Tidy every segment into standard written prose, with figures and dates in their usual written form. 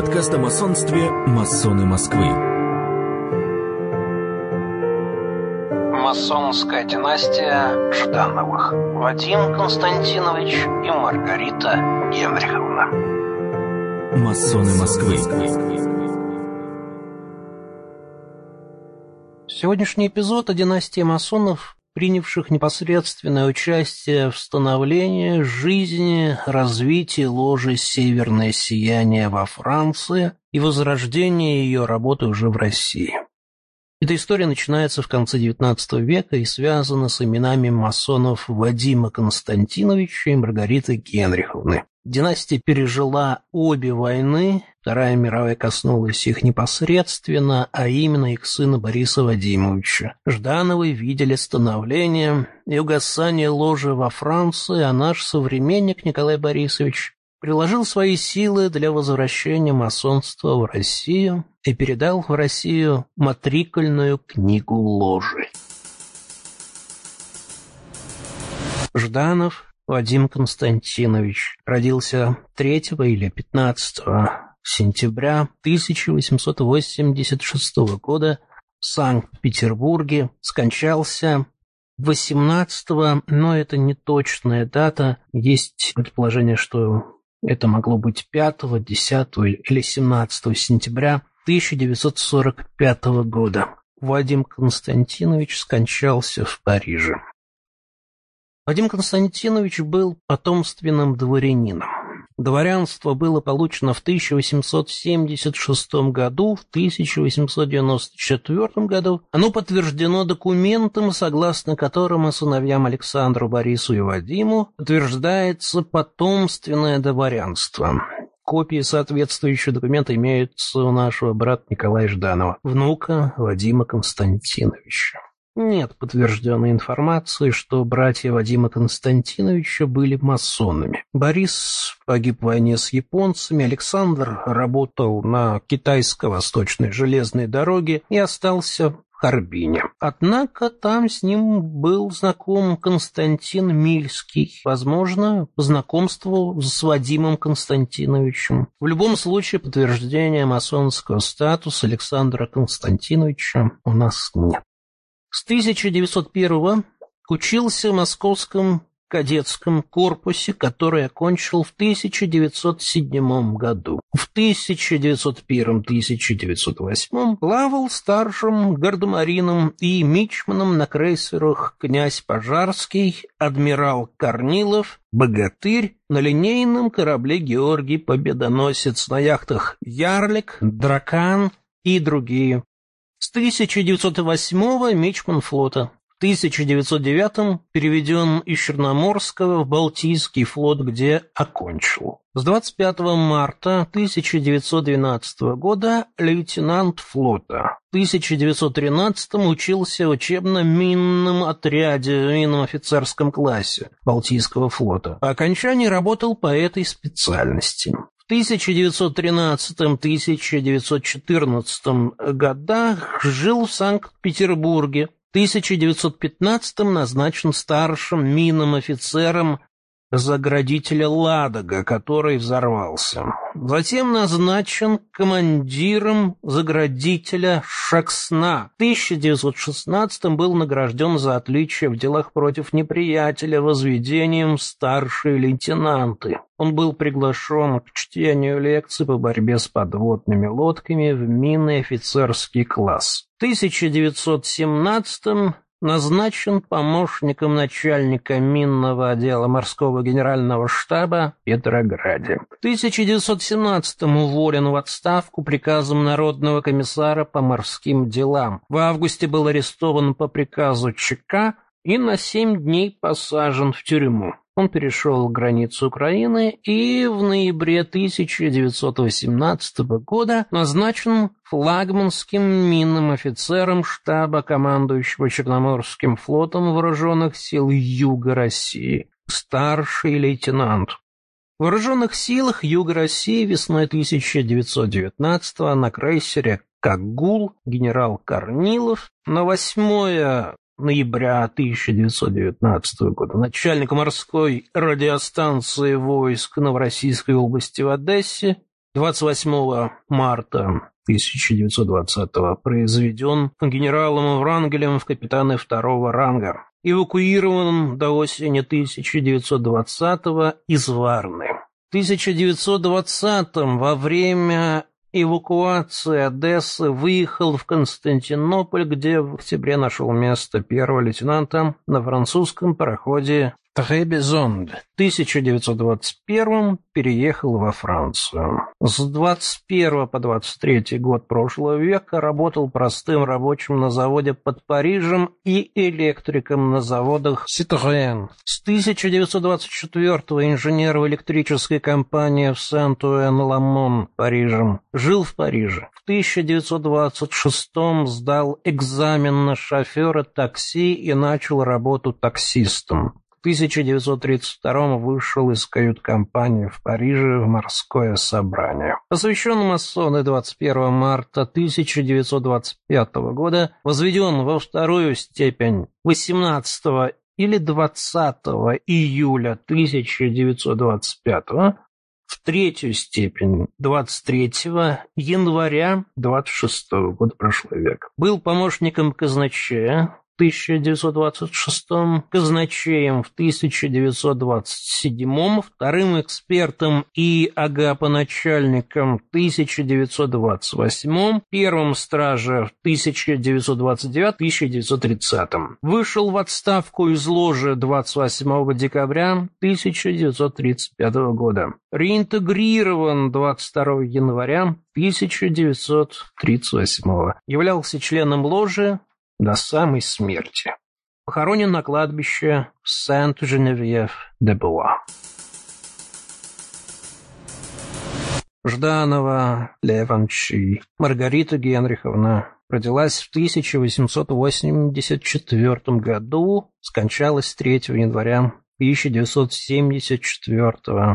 Подкаст о масонстве «Масоны Москвы». Масонская династия Ждановых. Вадим Константинович и Маргарита Генриховна. Масоны Москвы. Сегодняшний эпизод о династии масонов, принявших непосредственное участие в становлении, жизни, развитии ложи «Северное сияние» во Франции и возрождении ее работы уже в России. Эта история начинается в конце XIX века и связана с именами масонов Вадима Константиновича и Маргариты Генриховны. Династия пережила обе войны, Вторая мировая коснулась их непосредственно, а именно их сына Бориса Вадимовича. Ждановы видели становление и угасание ложи во Франции, а наш современник Николай Борисович приложил свои силы для возвращения масонства в Россию и передал в Россию матрикульную книгу ложи. Жданов Вадим Константинович родился 3 или 15 сентября 1886 года в Санкт-Петербурге, скончался 18-го, но это неточная дата, есть предположение, что это могло быть 5, 10 или 17 сентября 1945 года. Вадим Константинович скончался в Париже. Вадим Константинович был потомственным дворянином. Дворянство было получено в 1876 году, в 1894 году. Оно подтверждено документом, согласно которому сыновьям Александру, Борису и Вадиму подтверждается потомственное дворянство. Копии соответствующего документа имеются у нашего брата Николая Жданова, внука Вадима Константиновича. Нет подтвержденной информации, что братья Вадима Константиновича были масонами. Борис погиб в войне с японцами, Александр работал на китайско-восточной железной дороге и остался в Харбине. Однако там с ним был знаком Константин Мильский. Возможно, знакомство с Вадимом Константиновичем. В любом случае, подтверждения масонского статуса Александра Константиновича у нас нет. С 1901-го учился в Московском кадетском корпусе, который окончил в 1907 году. В 1901-1908 плавал старшим гардемарином и мичманом на крейсерах «Князь Пожарский», «Адмирал Корнилов», «Богатырь», на линейном корабле «Георгий Победоносец», на яхтах «Ярлик», «Дракан» и другие. С 1908-го мичман флота. В 1909-м переведен из Черноморского в Балтийский флот, где окончил. С 25 марта 1912 года лейтенант флота. В 1913-м учился в учебно-минном отряде в минном офицерском классе Балтийского флота. По окончании работал по этой специальности. 1913-1914 годах жил в Санкт-Петербурге. В 1915-м назначен старшим минным офицером заградителя «Ладога», который взорвался. Затем назначен командиром заградителя «Шаксна». В 1916-м был награжден за отличие в делах против неприятеля возведением в старшие лейтенанты. Он был приглашен к чтению лекций по борьбе с подводными лодками в минный офицерский класс. В 1917-м назначен помощником начальника минного отдела морского генерального штаба в Петрограде. В 1917-м уволен в отставку приказом Народного комиссара по морским делам. В августе был арестован по приказу ЧК и на 7 дней посажен в тюрьму. Он перешел границу Украины и в ноябре 1918 года назначен флагманским минным офицером штаба, командующего Черноморским флотом Вооруженных сил Юга России, старший лейтенант. В Вооруженных силах Юга России весной 1919-го на крейсере «Кагул» генерал Корнилов на 8 ноября 1919 года начальник морской радиостанции войск Новороссийской области в Одессе 28 марта 1920-го произведен генералом Врангелем в капитаны второго ранга. Эвакуирован до осени 1920-го из Варны. В 1920-м во время эвакуации Одессы выехал в Константинополь, где в октябре нашел место первого лейтенанта на французском пароходе «Требезонд». В 1921-м переехал во Францию. С 21 по 23 год прошлого века работал простым рабочим на заводе под Парижем и электриком на заводах «Citroën». С 1924-го инженер электрической компании в Сент-Уен-Ламон, Парижем. Жил в Париже. В 1926-м сдал экзамен на шофера такси и начал работу таксистом. В 1932-м вышел из кают-компании в Париже в морское собрание. Посвящен масоны 21 марта 1925 года, возведен во вторую степень 18 или 20 июля 1925 года, в третью степень 23 января 26 года прошлого века. Был помощником казначея в 1926-м, казначеем в 1927-м, вторым экспертом и агапоначальником в 1928-м, первым страже в 1929-1930-м. Вышел в отставку из ложи 28 декабря 1935 года. Реинтегрирован 22 января 1938-го. Являлся членом ложи до самой смерти. Похоронен на кладбище Сент-Женевьев-де-Буа. Жданова Леванчи Маргарита Генриховна родилась в 1884 году, скончалась 3 января 1974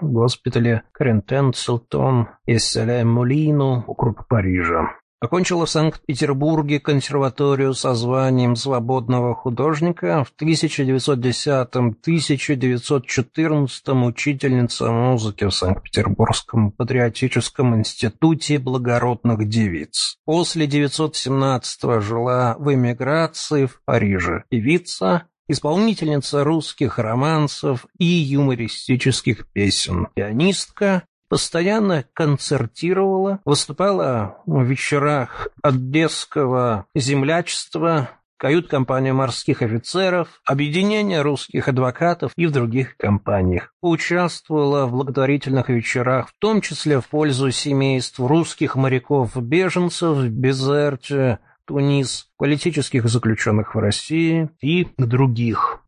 в госпитале Карентен-Цилтон и Салем-Мулину, округ Парижа. Окончила в Санкт-Петербурге консерваторию со званием свободного художника, в 1910-1914 учительница музыки в Санкт-Петербургском патриотическом институте благородных девиц. После 1917 жила в эмиграции в Париже. Певица, исполнительница русских романсов и юмористических песен, пианистка. Постоянно концертировала, выступала в вечерах одесского землячества, кают-компания морских офицеров, объединение русских адвокатов и в других компаниях. Участвовала в благотворительных вечерах, в том числе в пользу семейств русских моряков-беженцев в Бизерте, Тунис, политических заключенных в России и других.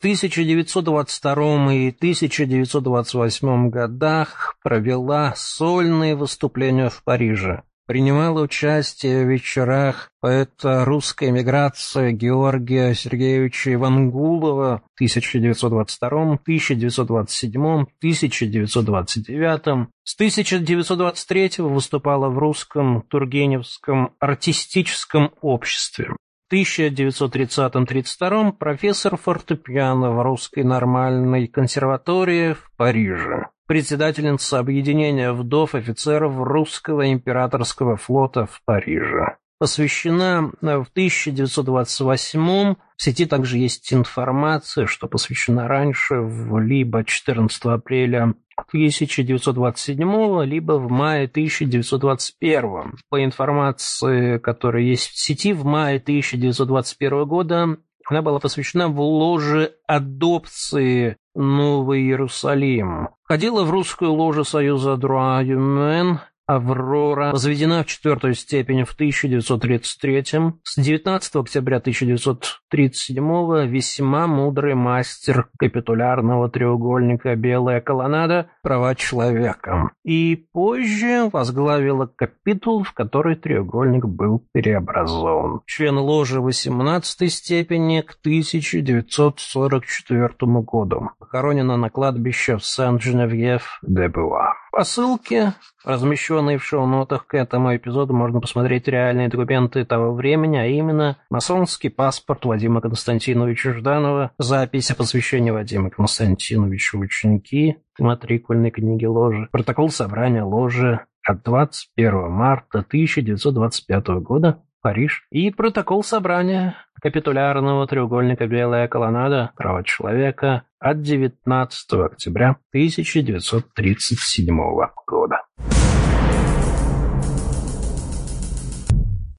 В 1922 и 1928 годах провела сольные выступления в Париже. Принимала участие в вечерах поэта русской эмиграции Георгия Сергеевича Ивангулова в 1922, 1927, 1929. С 1923 выступала в Русском Тургеневском артистическом обществе. В 1930-32 профессор фортепиано в Русской нормальной консерватории в Париже, председательница объединения вдов офицеров Русского императорского флота в Париже. Посвящена в 1928-м, в сети также есть информация, что посвящена раньше, либо 14 апреля 1927-го, либо в мае 1921-го. По информации, которая есть в сети, в мае 1921 года она была посвящена в ложе адопции «Новый Иерусалим». Входила в русскую ложу Союза Друа-Юмен «Аврора», возведена в четвертую степень в 1933-м, с 19 октября 1937-го весьма мудрый мастер капитулярного треугольника «Белая колоннада. Права человека». И позже возглавила капитул, в который треугольник был переобразован. Член ложи 18-й степени к 1944 году. Похоронена на кладбище в Сент-Женевьев-де-Буа. По ссылке, размещенной в шоу-нотах к этому эпизоду, можно посмотреть реальные документы того времени, а именно масонский паспорт Вадима Константиновича Жданова, запись о посвящении Вадима Константиновича ученики, матрикульной книги ложи, протокол собрания ложи от 21 марта 1925 года, Париж, и протокол собрания капитулярного треугольника «Белая колоннада. Права человека» от 19 октября 1937 года.